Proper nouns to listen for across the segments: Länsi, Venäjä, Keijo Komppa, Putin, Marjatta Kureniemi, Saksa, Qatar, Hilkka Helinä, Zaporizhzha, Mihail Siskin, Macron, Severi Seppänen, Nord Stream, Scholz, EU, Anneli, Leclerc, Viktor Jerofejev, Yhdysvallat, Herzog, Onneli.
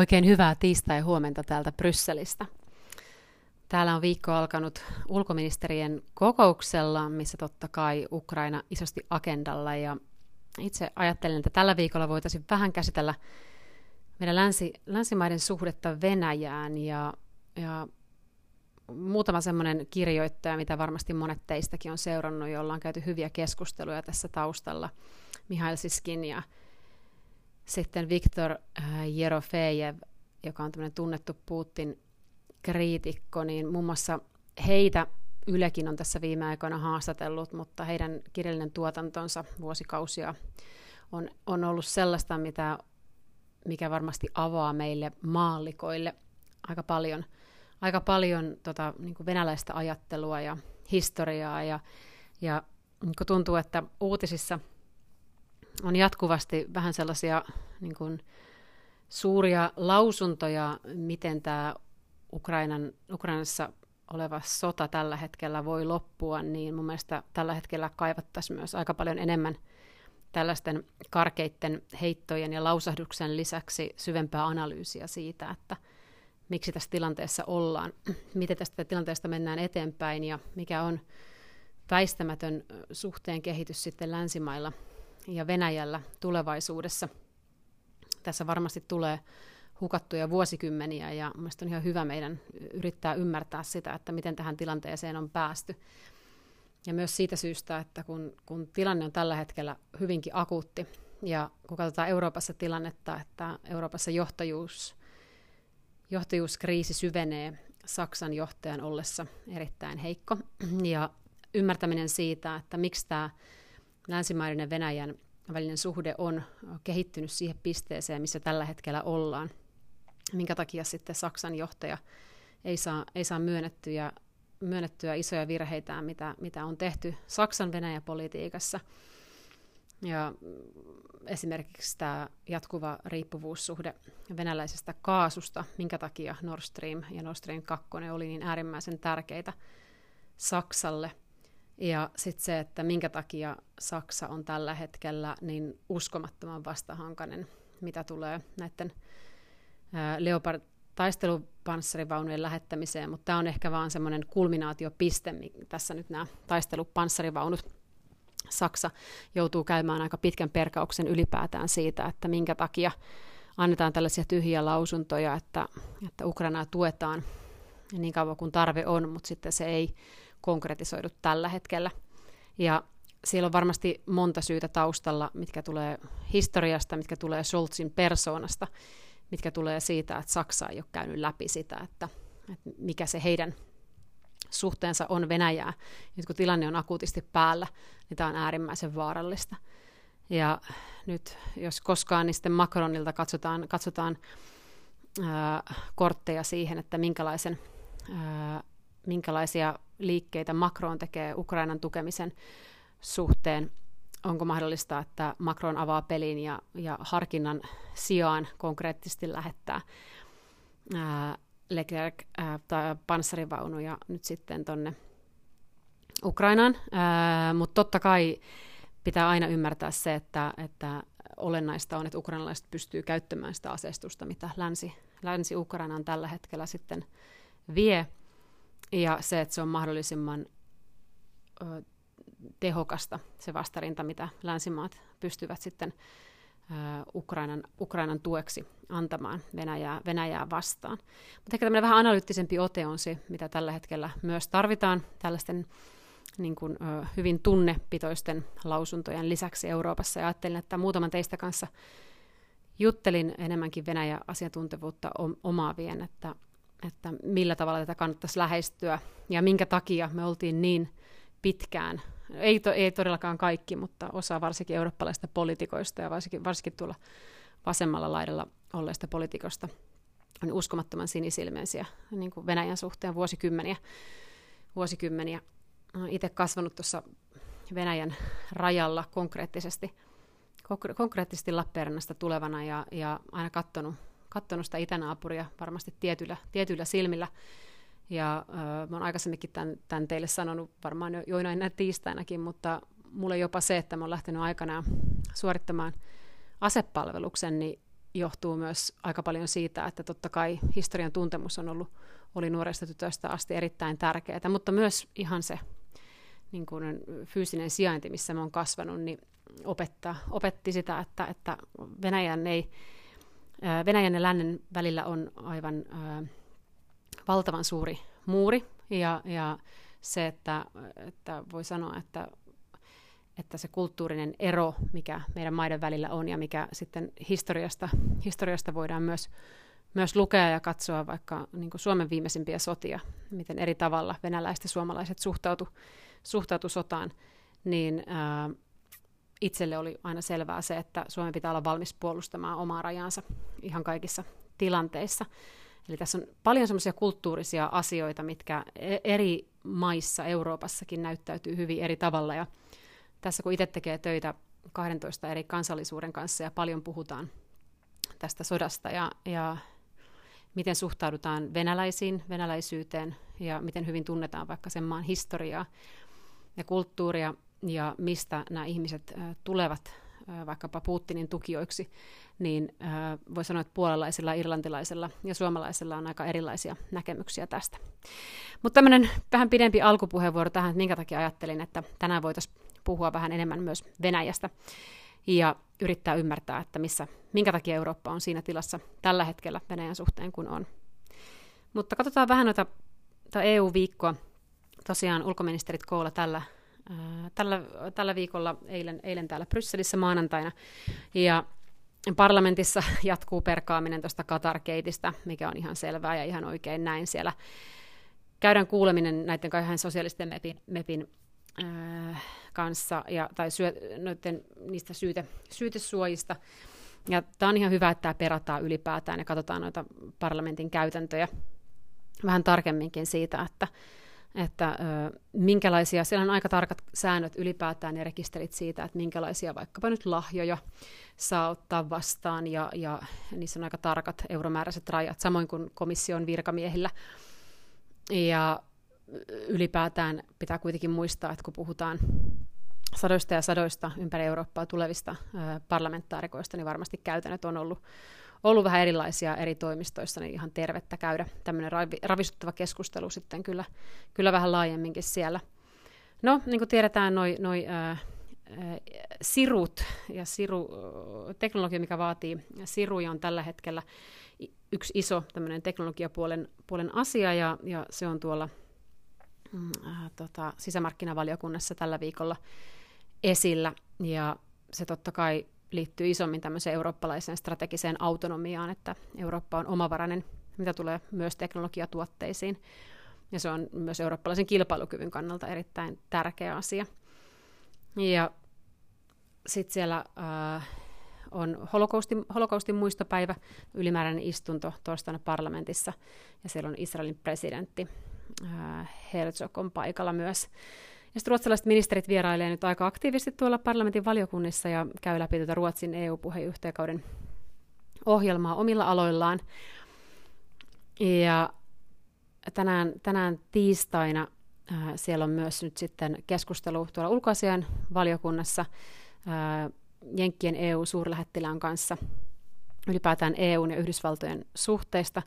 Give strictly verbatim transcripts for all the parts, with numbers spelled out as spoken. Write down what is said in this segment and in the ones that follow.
Oikein hyvää tiistai-huomenta täältä Brysselistä. Täällä on viikko alkanut ulkoministerien kokouksella, missä totta kai Ukraina isosti agendalla. Ja itse ajattelin, että tällä viikolla voitaisiin vähän käsitellä meidän länsi, länsimaiden suhdetta Venäjään. Ja, ja muutama semmoinen kirjoittaja, mitä varmasti monet teistäkin on seurannut, jolla on käyty hyviä keskusteluja tässä taustalla. Mihail Siskin ja sitten Viktor Jerofejev, joka on tämmöinen tunnettu Putin-kriitikko, niin muun muassa heitä Ylekin on tässä viime aikoina haastatellut, mutta heidän kirjallinen tuotantonsa vuosikausia on, on ollut sellaista, mitä, mikä varmasti avaa meille maallikoille aika paljon, aika paljon tota, niin kuin venäläistä ajattelua ja historiaa. Ja, ja niin kuin tuntuu, että uutisissa on jatkuvasti vähän sellaisia niin kuin suuria lausuntoja, miten tämä Ukrainan, Ukrainassa oleva sota tällä hetkellä voi loppua, niin mun mielestä tällä hetkellä kaivattaisiin myös aika paljon enemmän tällaisten karkeitten heittojen ja lausahduksen lisäksi syvempää analyysiä siitä, että miksi tässä tilanteessa ollaan, miten tästä tilanteesta mennään eteenpäin ja mikä on väistämätön suhteen kehitys sitten länsimailla ja Venäjällä tulevaisuudessa. Tässä varmasti tulee hukattuja vuosikymmeniä, ja mielestäni on ihan hyvä meidän yrittää ymmärtää sitä, että miten tähän tilanteeseen on päästy. Ja myös siitä syystä, että kun, kun tilanne on tällä hetkellä hyvinkin akuutti, ja kun katsotaan Euroopassa tilannetta, että Euroopassa johtajuus, johtajuuskriisi syvenee Saksan johtajan ollessa erittäin heikko, ja ymmärtäminen siitä, että miksi tämä länsimaiden ja Venäjän välinen suhde on kehittynyt siihen pisteeseen, missä tällä hetkellä ollaan. Minkä takia sitten Saksan johtaja ei saa, ei saa myönnettyä, myönnettyä isoja virheitään, mitä, mitä on tehty Saksan Venäjä-politiikassa. Ja esimerkiksi tämä jatkuva riippuvuussuhde venäläisestä kaasusta, minkä takia Nord Stream ja Nord Stream kaksi oli niin äärimmäisen tärkeitä Saksalle. Ja sitten se, että minkä takia Saksa on tällä hetkellä niin uskomattoman vastahankainen, mitä tulee näiden Leopard-taistelupanssarivaunujen lähettämiseen, mutta tämä on ehkä vaan semmoinen kulminaatiopiste, tässä nyt nämä taistelupanssarivaunut. Saksa joutuu käymään aika pitkän perkauksen ylipäätään siitä, että minkä takia annetaan tällaisia tyhjiä lausuntoja, että, että Ukrainaa tuetaan niin kauan kuin tarve on, mutta sitten se ei konkretisoidu tällä hetkellä. Ja siellä on varmasti monta syytä taustalla, mitkä tulee historiasta, mitkä tulee Scholzin persoonasta, mitkä tulee siitä, että Saksa ei ole käynyt läpi sitä, että, että mikä se heidän suhteensa on Venäjää. Nyt kun tilanne on akuutisti päällä, niin tämä on äärimmäisen vaarallista. Ja nyt jos koskaan, niin sitten Macronilta katsotaan, katsotaan ää, kortteja siihen, että minkälaisen, ää, minkälaisia liikkeitä Macron tekee Ukrainan tukemisen suhteen. Onko mahdollista, että Macron avaa pelin ja, ja harkinnan sijaan konkreettisesti lähettää ää, Leclerc ää, tai panssarivaunuja nyt sitten tuonne Ukrainaan? Mutta totta kai pitää aina ymmärtää se, että, että olennaista on, että ukrainalaiset pystyy käyttämään sitä aseistusta, mitä länsi, Länsi-Ukrainaan tällä hetkellä sitten vie. Ja se, että se on mahdollisimman ö, tehokasta, se vastarinta, mitä länsimaat pystyvät sitten ö, Ukrainan, Ukrainan tueksi antamaan Venäjää, Venäjää vastaan. Mutta ehkä tämmöinen vähän analyyttisempi ote on se, mitä tällä hetkellä myös tarvitaan tällaisten niin kuin, ö, hyvin tunnepitoisten lausuntojen lisäksi Euroopassa. Ja ajattelin, että muutaman teistä kanssa juttelin enemmänkin Venäjä-asiantuntevuutta omaavien, että että millä tavalla tätä kannattaisi lähestyä ja minkä takia me oltiin niin pitkään. Ei, to, ei todellakaan kaikki, mutta osa varsinkin eurooppalaisista poliitikoista ja varsinkin, varsinkin tuolla vasemmalla laidalla olleista poliitikoista on uskomattoman sinisilmäisiä niin kuin Venäjän suhteen vuosikymmeniä. vuosikymmeniä. Olen itse kasvanut tuossa Venäjän rajalla konkreettisesti, konkreettisesti Lappeenrannasta tulevana ja, ja aina katsonut katsonut sitä itänaapuria varmasti tietyillä, tietyillä silmillä. Ja öö, mä oon aikaisemminkin tämän, tämän teille sanonut, varmaan jo, joinain näin tiistainakin, mutta mulle jopa se, että mä oon lähtenyt aikanaan suorittamaan asepalveluksen, niin johtuu myös aika paljon siitä, että totta kai historian tuntemus on ollut, oli nuoresta tytöstä asti erittäin tärkeää, mutta myös ihan se niin kuin fyysinen sijainti, missä mä oon kasvanut, niin opettaa, opetti sitä, että, että Venäjän, ei, Venäjän ja lännen välillä on aivan ää, valtavan suuri muuri, ja, ja se, että, että voi sanoa, että että se kulttuurinen ero, mikä meidän maiden välillä on ja mikä sitten historiasta, historiasta voidaan myös, myös lukea ja katsoa vaikka niin kuin Suomen viimeisimpiä sotia, miten eri tavalla venäläiset ja suomalaiset suhtautu, suhtautu sotaan, niin ää, itselle oli aina selvää se, että Suomen pitää olla valmis puolustamaan omaa rajansa ihan kaikissa tilanteissa. Eli tässä on paljon semmoisia kulttuurisia asioita, mitkä eri maissa, Euroopassakin näyttäytyy hyvin eri tavalla, ja tässä kun itse tekee töitä kaksitoista eri kansallisuuden kanssa ja paljon puhutaan tästä sodasta ja, ja miten suhtaudutaan venäläisiin, venäläisyyteen ja miten hyvin tunnetaan vaikka sen maan historiaa ja kulttuuria ja mistä nämä ihmiset tulevat vaikkapa Putinin tukijoiksi, niin voi sanoa, että puolalaisilla, irlantilaisilla ja suomalaisilla on aika erilaisia näkemyksiä tästä. Mutta tämmöinen vähän pidempi alkupuheenvuoro tähän, minkä takia ajattelin, että tänään voitaisiin puhua vähän enemmän myös Venäjästä ja yrittää ymmärtää, että missä, minkä takia Eurooppa on siinä tilassa tällä hetkellä Venäjän suhteen kuin on. Mutta katsotaan vähän noita E U-viikkoa. Tosiaan ulkoministerit koolla tällä, ää, tällä, tällä viikolla, eilen, eilen täällä Brysselissä maanantaina. Ja parlamentissa jatkuu perkaaminen tuosta Qatar-keitistä, mikä on ihan selvää ja ihan oikein näin siellä. Käydään kuuleminen näiden kahden sosiaalisten mepin, mepin kanssa ja, tai syö, noiden, niistä syyte, syytesuojista. Ja tämä on ihan hyvä, että tämä perataan ylipäätään ja katsotaan noita parlamentin käytäntöjä vähän tarkemminkin siitä, että, että minkälaisia, siellä on aika tarkat säännöt ylipäätään ja rekisterit siitä, että minkälaisia vaikkapa nyt lahjoja saa ottaa vastaan ja, ja niissä on aika tarkat euromääräiset rajat, samoin kuin komission virkamiehillä. Ja ylipäätään pitää kuitenkin muistaa, että kun puhutaan sadoista ja sadoista ympäri Eurooppaa tulevista parlamentaarikoista, niin varmasti käytännöt on ollut, ollut vähän erilaisia eri toimistoissa, niin ihan tervettä käydä tämmöinen ravistuttava keskustelu sitten kyllä, kyllä vähän laajemminkin siellä. No, niin kuin tiedetään, noi, noi ää, ää, sirut ja siru, teknologia, mikä vaatii siruja, on tällä hetkellä yksi iso tämmöinen teknologiapuolen puolen asia, ja, ja se on tuolla Tota, sisämarkkinavaliokunnassa tällä viikolla esillä, ja se totta kai liittyy isommin tämmöiseen eurooppalaiseen strategiseen autonomiaan, että Eurooppa on omavarainen, mitä tulee myös teknologiatuotteisiin, ja se on myös eurooppalaisen kilpailukyvyn kannalta erittäin tärkeä asia. Ja sitten siellä äh, on holokaustin, holokaustin muistopäivä, ylimääräinen istunto torstaina parlamentissa, ja siellä on Israelin presidentti Herzog on paikalla myös. Ja sitten ruotsalaiset ministerit vierailee nyt aika aktiivisesti tuolla parlamentin valiokunnissa ja käy läpi tuota Ruotsin E U-puheenjohtajakauden ohjelmaa omilla aloillaan. Ja tänään, tänään tiistaina ää, siellä on myös nyt sitten keskustelu tuolla ulkoasian valiokunnassa ää, Jenkkien E U-suurlähettilään kanssa ylipäätään E U:n ja Yhdysvaltojen suhteista.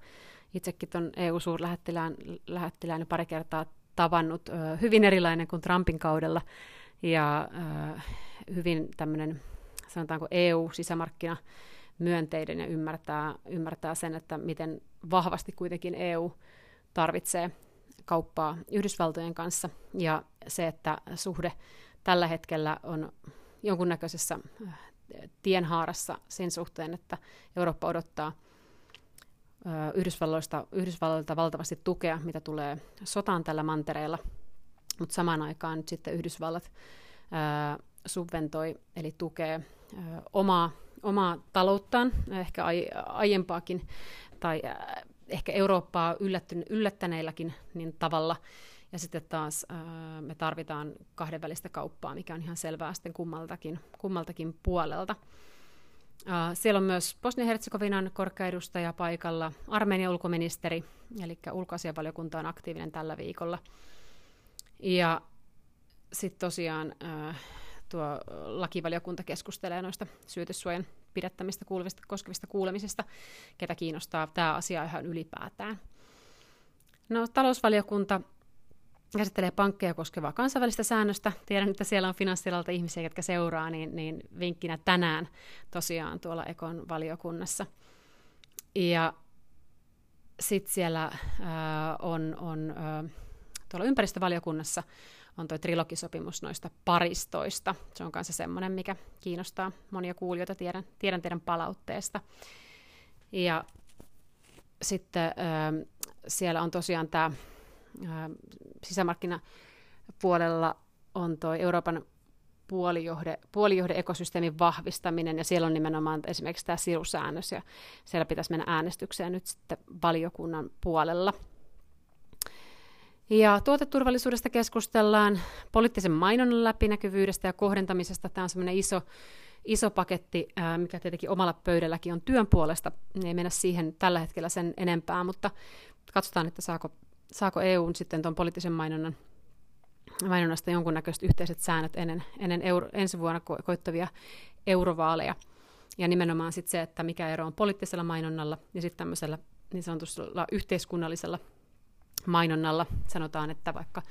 Itsekin tuon E U-suurlähettilään pari kertaa tavannut, hyvin erilainen kuin Trumpin kaudella, ja hyvin tämmöinen, sanotaanko E U-sisämarkkina myönteinen, ja ymmärtää, ymmärtää sen, että miten vahvasti kuitenkin E U tarvitsee kauppaa Yhdysvaltojen kanssa, ja se, että suhde tällä hetkellä on jonkunnäköisessä tienhaarassa sen suhteen, että Eurooppa odottaa Yhdysvalloista, Yhdysvalloilta valtavasti tukea, mitä tulee sotaan tällä mantereella, mutta samaan aikaan nyt sitten Yhdysvallat ää, subventoi, eli tukee ää, omaa, omaa talouttaan, ehkä ai, aiempaakin, tai ää, ehkä Eurooppaa yllättyn, yllättäneilläkin niin tavalla, ja sitten taas ää, me tarvitaan kahdenvälistä kauppaa, mikä on ihan selvää sitten kummaltakin, kummaltakin puolelta. Siellä on myös Bosnia-Herzegovinan korkeaedustaja paikalla, Armenian ulkoministeri, eli ulkoasianvaliokunta on aktiivinen tällä viikolla. Ja sitten tosiaan tuo lakivaliokunta keskustelee noista syytesuojan pidättämistä kuuluvista, koskevista kuulemisista, ketä kiinnostaa tämä asia ihan ylipäätään. No, talousvaliokunta käsittelee pankkeja koskevaa kansainvälistä säännöstä. Tiedän, että siellä on finanssialalta ihmisiä, jotka seuraa, niin, niin vinkkinä tänään tosiaan tuolla Ekon valiokunnassa. Ja sitten siellä ää, on, on ää, tuolla ympäristövaliokunnassa on tuo trilogisopimus noista paristoista. Se on kanssa semmoinen, mikä kiinnostaa monia kuulijoita. Tiedän, tiedän teidän palautteesta. Ja sitten ää, siellä on tosiaan tämä sisämarkkinapuolella on tuo Euroopan puolijohde, puolijohde-ekosysteemin vahvistaminen, ja siellä on nimenomaan esimerkiksi tämä sirusäännös, ja siellä pitäisi mennä äänestykseen nyt sitten valiokunnan puolella. Ja tuoteturvallisuudesta keskustellaan, poliittisen mainonnan läpinäkyvyydestä ja kohdentamisesta. Tämä on semmoinen iso, iso paketti, mikä tietenkin omalla pöydälläkin on työn puolesta. Ei mennä siihen tällä hetkellä sen enempää, mutta katsotaan, että saako Saako E U sitten tuon poliittisen mainonnan, mainonnasta jonkunnäköiset yhteiset säännöt ennen, ennen euro, ensi vuonna ko- koittavia eurovaaleja. Ja nimenomaan sitten se, että mikä ero on poliittisella mainonnalla ja sitten tämmöisellä niin sanotulla yhteiskunnallisella mainonnalla. Sanotaan, että vaikka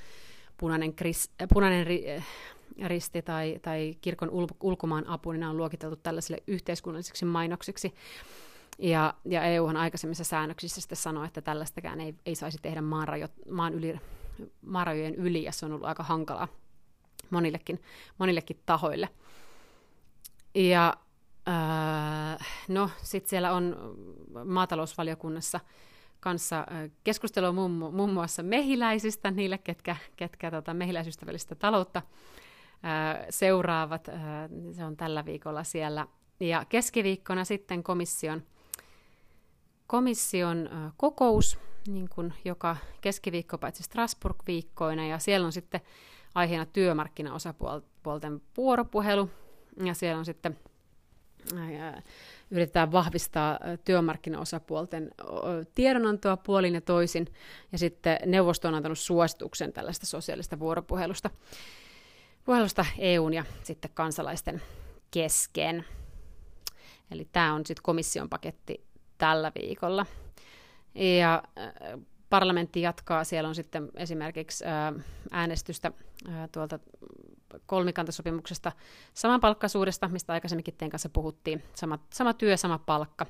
punainen, kris, äh, punainen ri, äh, risti tai, tai kirkon ul, ulkomaan apu, niin nämä on luokiteltu tällaisille yhteiskunnallisiksi mainoksiksi. Ja, ja E U:han aikaisemmissa säännöksissä sitten sanoi, että tällaistakään ei, ei saisi tehdä maan, rajo, maan, yli, maan rajojen yli, ja se on ollut aika hankalaa monillekin, monillekin tahoille. Ja äh, no, sitten siellä on maatalousvaliokunnassa kanssa keskustelua muun, muun muassa mehiläisistä, niille, ketkä, ketkä tota, mehiläisystävällistä taloutta äh, seuraavat. Äh, se on tällä viikolla siellä. Ja keskiviikkona sitten komission, komission kokous, niin kuin joka keskiviikko, paitsi Strasbourg-viikkoina, ja siellä on sitten aiheena työmarkkinaosapuolten vuoropuhelu, ja siellä on sitten ää, yritetään vahvistaa työmarkkinaosapuolten tiedonantoa puolin ja toisin, ja sitten neuvosto on antanut suosituksen tällaista sosiaalista vuoropuhelusta puhelusta E U:n ja sitten kansalaisten kesken. Eli tämä on sitten komission paketti tällä viikolla. Ja parlamentti jatkaa, siellä on sitten esimerkiksi äänestystä tuolta kolmikantasopimuksesta samanpalkkaisuudesta, mistä aikaisemminkin teidän kanssa puhuttiin. Sama, sama työ, sama palkka.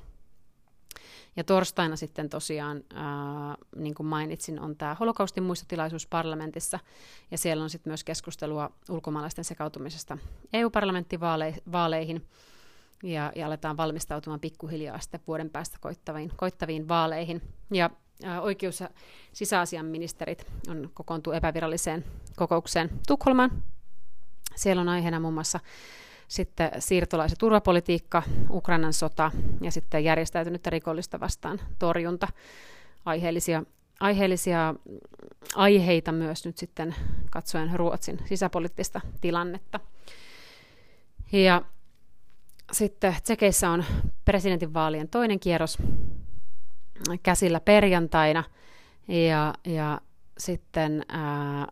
Ja torstaina sitten tosiaan, ää, niin kuin mainitsin, on tämä holokaustin muistotilaisuus parlamentissa, ja siellä on sitten myös keskustelua ulkomaalaisten sekautumisesta E U-parlamenttivaaleihin. Ja, ja aletaan valmistautumaan pikkuhiljaa sitten vuoden päästä koittaviin, koittaviin vaaleihin. Ja ää, oikeus- ja sisäasiainministerit on kokoontuu epäviralliseen kokoukseen Tukholmaan. Siellä on aiheena muun muassa sitten siirtolais- ja turvapolitiikka, Ukrainan sota ja sitten järjestäytynyttä rikollista vastaan torjunta. Aiheellisia, aiheellisia aiheita myös nyt sitten katsoen Ruotsin sisäpoliittista tilannetta. Ja sitten Tsekeissä on presidentinvaalien toinen kierros käsillä perjantaina, ja, ja sitten ää,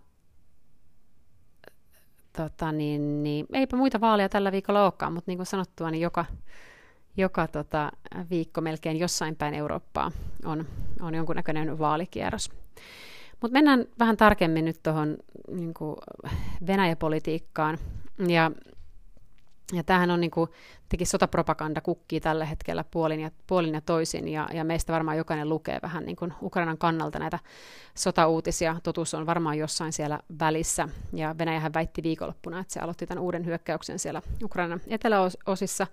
tota niin, niin, eipä muita vaaleja tällä viikolla olekaan, mutta niin kuin sanottua, niin joka, joka tota, viikko melkein jossain päin Eurooppaa on, on jonkunnäköinen vaalikierros. Mutta mennään vähän tarkemmin nyt tuohon niin kuin Venäjä-politiikkaan, ja Ja tämähän on niin kuin, tietenkin sotapropaganda kukkii tällä hetkellä puolin ja, puolin ja toisin, ja, ja meistä varmaan jokainen lukee vähän niin kuin Ukrainan kannalta näitä sotauutisia. Totuus on varmaan jossain siellä välissä, ja Venäjähän väitti viikonloppuna, että se aloitti tämän uuden hyökkäyksen siellä Ukrainan eteläosissa,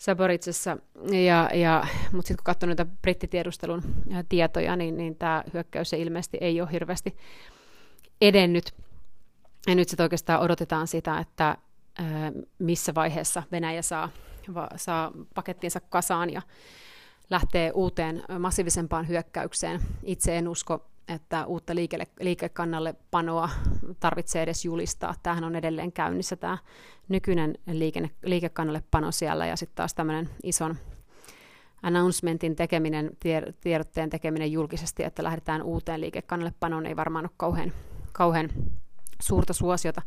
Zaporizhzhassa, ja, ja, mutta sitten kun katsoo näitä brittitiedustelun tietoja, niin, niin tämä hyökkäys ilmeisesti ei ole hirveästi edennyt, ja nyt sitten oikeastaan odotetaan sitä, että missä vaiheessa Venäjä saa, va, saa pakettinsa kasaan ja lähtee uuteen massiivisempaan hyökkäykseen. Itse en usko, että uutta liikelle, liikekannalle panoa tarvitsee edes julistaa. Tämähän on edelleen käynnissä tämä nykyinen liikenne, liikekannalle pano siellä, ja sitten taas tämmöinen ison announcementin tekeminen, tiedotteen tekeminen julkisesti, että lähdetään uuteen liikekannalle panoon, ei varmaan ole kauhean, kauhean suurta suosiota.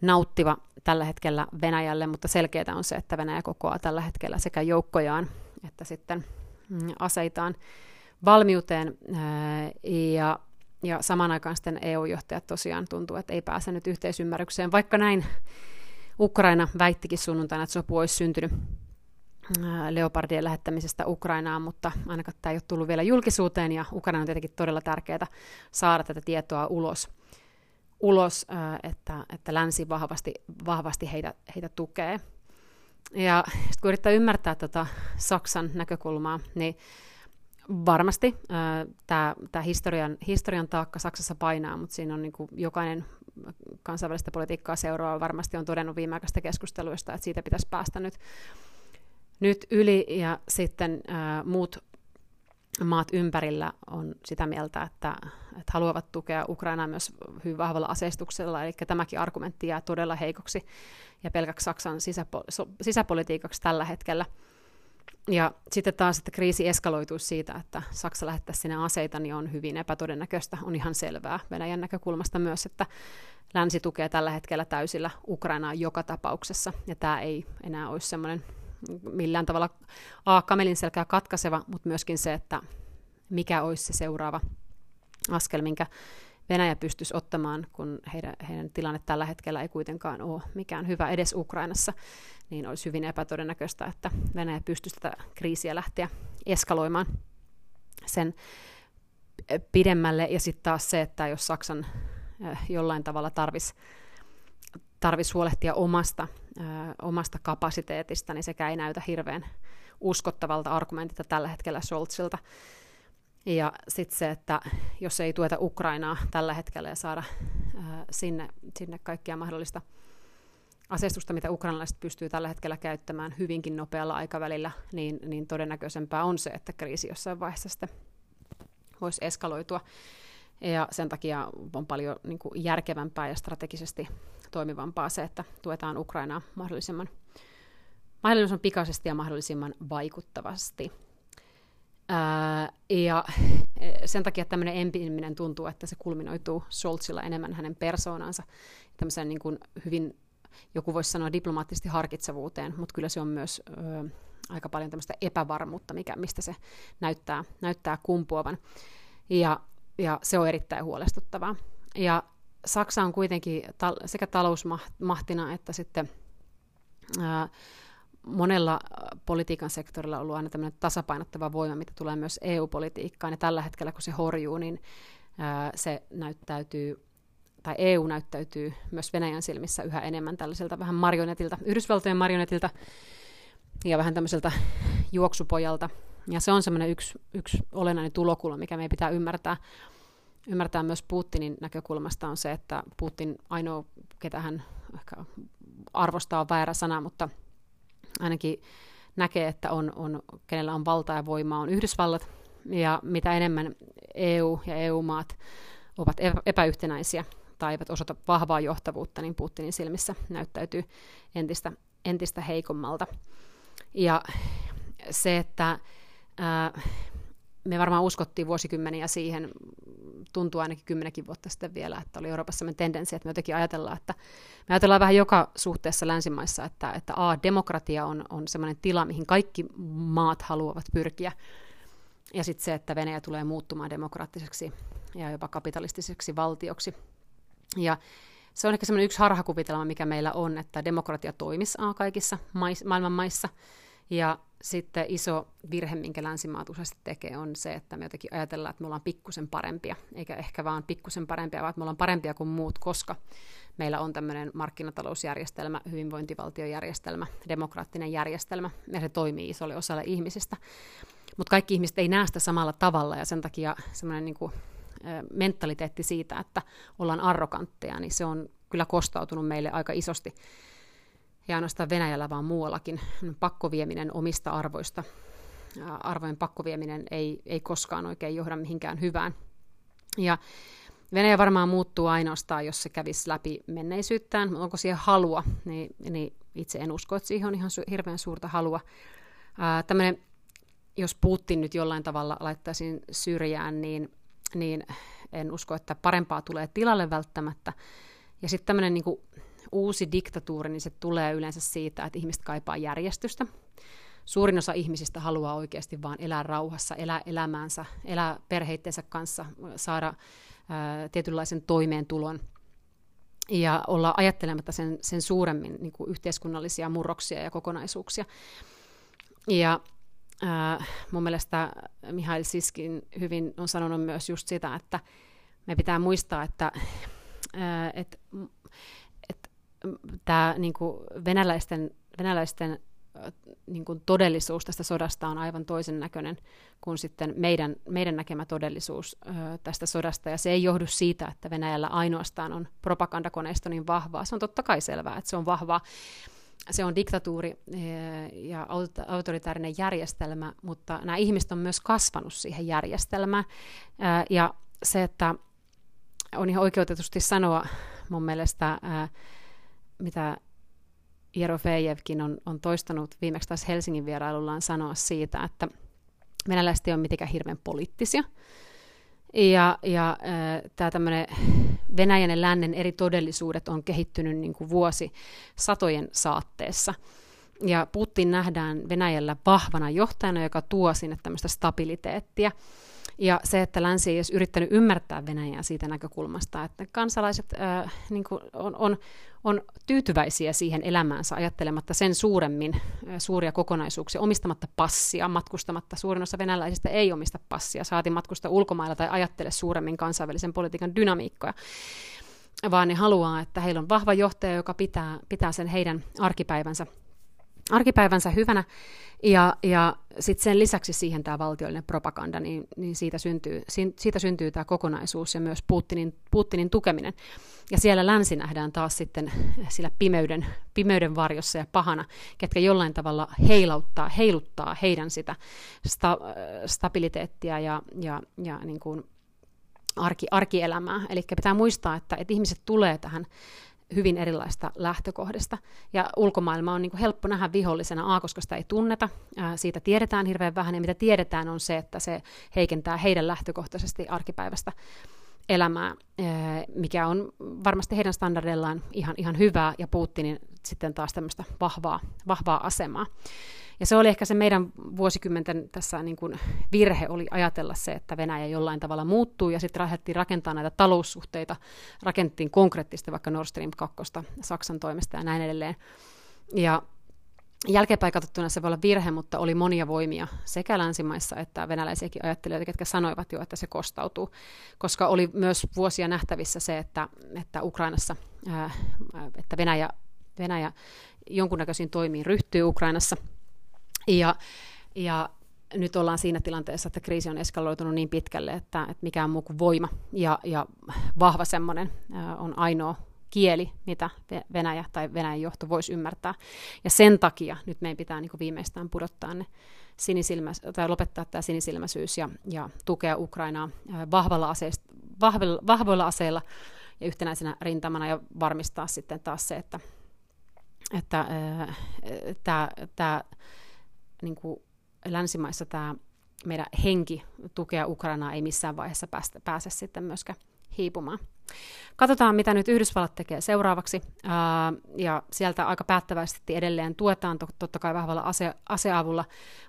nauttiva tällä hetkellä Venäjälle, mutta selkeää on se, että Venäjä kokoaa tällä hetkellä sekä joukkojaan että sitten aseitaan valmiuteen, ja, ja samaan aikaan sitten E U-johtajat tosiaan tuntuu, että ei pääse nyt yhteisymmärrykseen, vaikka näin Ukraina väittikin sunnuntaina, että sopu olisi syntynyt Leopardien lähettämisestä Ukrainaan, mutta ainakaan tämä ei ole tullut vielä julkisuuteen, ja Ukraina on tietenkin todella tärkeää saada tätä tietoa ulos, ulos että, että länsi vahvasti, vahvasti heitä, heitä tukee. Ja sit kun yrittää ymmärtää tätä Saksan näkökulmaa, niin varmasti tämä historian, historian taakka Saksassa painaa, mutta siinä on niin kuin jokainen kansainvälistä politiikkaa seuraa varmasti on todennut viimeaikaisista keskusteluista, että siitä pitäisi päästä nyt, nyt yli, ja sitten ää, muut maat ympärillä on sitä mieltä, että, että haluavat tukea Ukrainaa myös hyvin vahvalla aseistuksella, eli tämäkin argumentti jää todella heikoksi ja pelkäksi Saksan sisäpo- sisäpolitiikaksi tällä hetkellä. Ja sitten taas, että kriisi eskaloituisi siitä, että Saksa lähettäisi sinne aseita, niin on hyvin epätodennäköistä, on ihan selvää Venäjän näkökulmasta myös, että länsi tukee tällä hetkellä täysillä Ukrainaa joka tapauksessa, ja tämä ei enää olisi semmoinen millään tavalla a, kamelin selkää katkaiseva, mutta myöskin se, että mikä olisi se seuraava askel, minkä Venäjä pystyisi ottamaan, kun heidän, heidän tilanne tällä hetkellä ei kuitenkaan ole mikään hyvä edes Ukrainassa, niin olisi hyvin epätodennäköistä, että Venäjä pystyisi tätä kriisiä lähteä eskaloimaan sen pidemmälle. Ja sitten taas se, että jos Saksan jollain tavalla tarvitsisi tarvis huolehtia omasta, ö, omasta kapasiteetista, niin sekä ei näytä hirveän uskottavalta argumentilta tällä hetkellä Scholzilta. Ja sitten se, että jos ei tueta Ukrainaa tällä hetkellä ja saada ö, sinne, sinne kaikkia mahdollista aseistusta, mitä ukrainalaiset pystyy tällä hetkellä käyttämään hyvinkin nopealla aikavälillä, niin, niin todennäköisempää on se, että kriisi jossain vaiheessa sitten voisi eskaloitua. Ja sen takia on paljon niin kuin järkevämpää ja strategisesti toimivampaa se, että tuetaan Ukrainaa mahdollisimman, mahdollisimman pikaisesti ja mahdollisimman vaikuttavasti. Ää, ja sen takia tämmöinen empiminen tuntuu, että se kulminoituu Scholzilla enemmän hänen persoonansa, tämmöiseen niin kuin hyvin, joku voisi sanoa diplomaattisesti harkitsevuuteen, mutta kyllä se on myös ö, aika paljon tämmöistä epävarmuutta, mikä, mistä se näyttää, näyttää kumpuavan. Ja Ja se on erittäin huolestuttavaa. Ja Saksa on kuitenkin tal- sekä talousmahtina että sitten ää, monella politiikan sektorilla on ollut aina tämmöinen tasapainottava voima, mitä tulee myös E U-politiikkaan. Ja tällä hetkellä, kun se horjuu, niin ää, se näyttäytyy, tai E U näyttäytyy myös Venäjän silmissä yhä enemmän tällaiselta vähän marionetilta, Yhdysvaltojen marionetilta ja vähän tämmöiseltä juoksupojalta. Ja se on semmoinen yksi, yksi olennainen tulokulma, mikä meidän pitää ymmärtää. Ymmärtää myös Putinin näkökulmasta on se, että Putin ainoa, ketä hän ehkä arvostaa, on väärä sana, mutta ainakin näkee, että on, on, kenellä on valtaa ja voimaa, on Yhdysvallat. Ja mitä enemmän E U ja E U-maat ovat epäyhtenäisiä tai eivät osoita vahvaa johtavuutta, niin Putinin silmissä näyttäytyy entistä, entistä heikommalta. Ja se, että me varmaan uskottiin vuosikymmeniä siihen, tuntuu ainakin kymmenenkin vuotta sitten vielä, että oli Euroopassa sellainen tendenssi, että me jotenkin ajatellaan, että me ajatellaan vähän joka suhteessa länsimaissa, että, että a, demokratia on, on sellainen tila, mihin kaikki maat haluavat pyrkiä, ja sitten se, että Venäjä tulee muuttumaan demokraattiseksi ja jopa kapitalistiseksi valtioksi. Ja se on ehkä sellainen yksi harhakuvitelma, mikä meillä on, että demokratia toimisi a, kaikissa mais, maailman maissa, ja sitten iso virhe, minkä länsimaat useasti tekee, on se, että me jotenkin ajatellaan, että me ollaan pikkusen parempia, eikä ehkä vaan pikkusen parempia, vaan me ollaan parempia kuin muut, koska meillä on tämmöinen markkinatalousjärjestelmä, hyvinvointivaltiojärjestelmä, demokraattinen järjestelmä, ja se toimii isolle osalle ihmisistä. Mutta kaikki ihmiset ei näe sitä samalla tavalla, ja sen takia semmoinen niinku mentaliteetti siitä, että ollaan arrogantteja, niin se on kyllä kostautunut meille aika isosti. Ja ainoastaan Venäjällä, vaan muuallakin. Pakkovieminen omista arvoista, arvojen pakkovieminen ei, ei koskaan oikein johda mihinkään hyvään. Ja Venäjä varmaan muuttuu ainoastaan, jos se kävisi läpi menneisyyttään, mutta onko siihen halua, niin, niin itse en usko, että siihen on ihan su- hirveän suurta halua. Ää, tämmönen, jos Putin nyt jollain tavalla laittaisiin syrjään, niin, niin en usko, että parempaa tulee tilalle välttämättä. Ja sitten tämmöinen niin kuin uusi diktatuuri, niin se tulee yleensä siitä, että ihmiset kaipaa järjestystä. Suurin osa ihmisistä haluaa oikeasti vaan elää rauhassa, elää elämäänsä, elää perheitteensä kanssa, saada ää, tietynlaisen toimeentulon ja olla ajattelematta sen, sen suuremmin niin kuin yhteiskunnallisia murroksia ja kokonaisuuksia. Ja äh, mun mielestä Mihail Siskin hyvin on sanonut myös just sitä, että me pitää muistaa, että äh, et, et, tämä niinku, venäläisten, venäläisten äh, niinku, todellisuus tästä sodasta on aivan toisen näköinen kuin sitten meidän, meidän näkemä todellisuus äh, tästä sodasta. Ja se ei johdu siitä, että Venäjällä ainoastaan on propagandakoneisto niin vahvaa. Se on totta kai selvää, että se on vahvaa. Se on diktatuuri ja autoritaarinen järjestelmä, mutta nämä ihmiset on myös kasvanut siihen järjestelmään. Ja se, että on ihan oikeutetusti sanoa mun mielestä, mitä Jerofejevkin on, on toistanut viimeksi taas Helsingin vierailullaan sanoa siitä, että venäläiset ei ole mitenkään hirveän poliittisia. Ja, ja tämä tämmöinen Venäjän ja lännen eri todellisuudet on kehittynyt niin kuin vuosisatojen saatteessa. Ja Putin nähdään Venäjällä vahvana johtajana, joka tuo sinne tämmöistä stabiliteettia. Ja se, että länsi ei edes yrittänyt ymmärtää Venäjää siitä näkökulmasta, että kansalaiset ää, niin kuin on, on, on tyytyväisiä siihen elämäänsä ajattelematta sen suuremmin ää, suuria kokonaisuuksia, omistamatta passia, matkustamatta. Suurin osa venäläisistä ei omista passia, saati matkusta ulkomailla tai ajattele suuremmin kansainvälisen politiikan dynamiikkoja, vaan ne haluaa, että heillä on vahva johtaja, joka pitää, pitää sen heidän arkipäivänsä. arkipäivänsä hyvänä, ja, ja sitten sen lisäksi siihen tämä valtiollinen propaganda, niin, niin siitä syntyy, siitä syntyy tämä kokonaisuus ja myös Putinin, Putinin tukeminen. Ja siellä länsi nähdään taas sitten sillä pimeyden, pimeyden varjossa ja pahana, ketkä jollain tavalla heilauttaa, heiluttaa heidän sitä sta, stabiliteettia ja, ja, ja niin kuin arki, arkielämää. Eli pitää muistaa, että, että ihmiset tulee tähän hyvin erilaista lähtökohdista. Ja ulkomaailma on niin kuin helppo nähdä vihollisena, a, koska sitä ei tunneta, ää, siitä tiedetään hirveän vähän, ja mitä tiedetään on se, että se heikentää heidän lähtökohtaisesti arkipäiväistä elämää, ää, mikä on varmasti heidän standardeillaan ihan, ihan hyvää, ja Putinin sitten taas tämmöistä vahvaa, vahvaa asemaa. Ja se oli ehkä se meidän vuosikymmenten tässä niin kuin virhe oli ajatella se, että Venäjä jollain tavalla muuttuu, ja sitten lähdettiin rakentamaan näitä taloussuhteita, rakennettiin konkreettisesti vaikka Nord Stream kaksi Saksan toimesta ja näin edelleen. Ja jälkeenpäin katsottuna se voi olla virhe, mutta oli monia voimia sekä länsimaissa että venäläisiäkin ajattelijoita, ketkä sanoivat jo, että se kostautuu, koska oli myös vuosia nähtävissä se, että, että Ukrainassa, ää, että Venäjä, Venäjä jonkunnäköisiin toimiin ryhtyy Ukrainassa. Ja, ja nyt ollaan siinä tilanteessa, että kriisi on eskaloitunut niin pitkälle, että, että mikään muu kuin voima ja, ja vahva semmoinen on ainoa kieli, mitä Venäjä tai Venäjän johto voisi ymmärtää. Ja sen takia nyt meidän pitää niin kuin viimeistään pudottaa ne sinisilmäs, tai lopettaa tämä sinisilmäisyys ja, ja tukea Ukrainaa vahvalla aseista, vahvilla, vahvoilla aseilla ja yhtenäisenä rintamana ja varmistaa sitten taas se, että tämä... Että, että, niin kuin länsimaissa tämä meidän henki tukea Ukrainaa ei missään vaiheessa päästä, pääse sitten myöskään hiipumaan. Katsotaan, mitä nyt Yhdysvallat tekee seuraavaksi. Ää, ja sieltä aika päättäväisesti edelleen tuetaan totta kai vahvalla ase, aseavulla,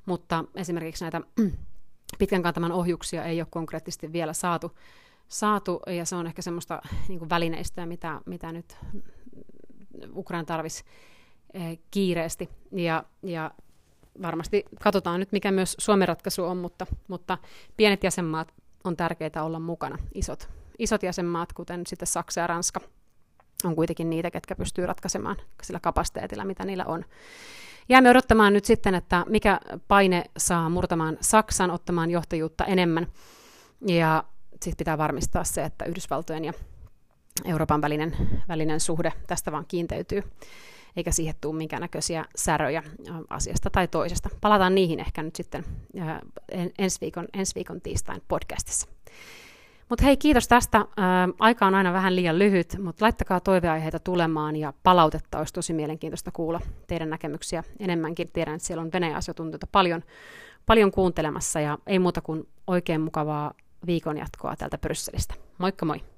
mutta esimerkiksi näitä pitkän kantaman ohjuksia ei ole konkreettisesti vielä saatu, saatu ja se on ehkä semmoista niin kuin välineistöä, mitä, mitä nyt Ukraina tarvisi eh, kiireesti. Ja, ja varmasti katsotaan nyt, mikä myös Suomen ratkaisu on, mutta, mutta pienet jäsenmaat on tärkeää olla mukana. Isot, isot jäsenmaat, kuten sitten Saksa ja Ranska, on kuitenkin niitä, ketkä pystyy ratkaisemaan sillä kapasiteetilla, mitä niillä on. Jäämme odottamaan nyt sitten, että mikä paine saa murtamaan Saksan ottamaan johtajuutta enemmän. Ja sitten pitää varmistaa se, että Yhdysvaltojen ja Euroopan välinen, välinen suhde tästä vaan kiinteytyy. Eikä siihen tule minkäännäköisiä säröjä asiasta tai toisesta. Palataan niihin ehkä nyt sitten ensi viikon, ensi viikon tiistain podcastissa. Mutta hei, kiitos tästä. Aika on aina vähän liian lyhyt, mutta laittakaa toiveaiheita tulemaan ja palautetta. Olisi tosi mielenkiintoista kuulla teidän näkemyksiä enemmänkin. Tiedän, että siellä on Venäjä-asiantuntijoita paljon, paljon kuuntelemassa ja ei muuta kuin oikein mukavaa viikon jatkoa täältä Brysselistä. Moikka moi!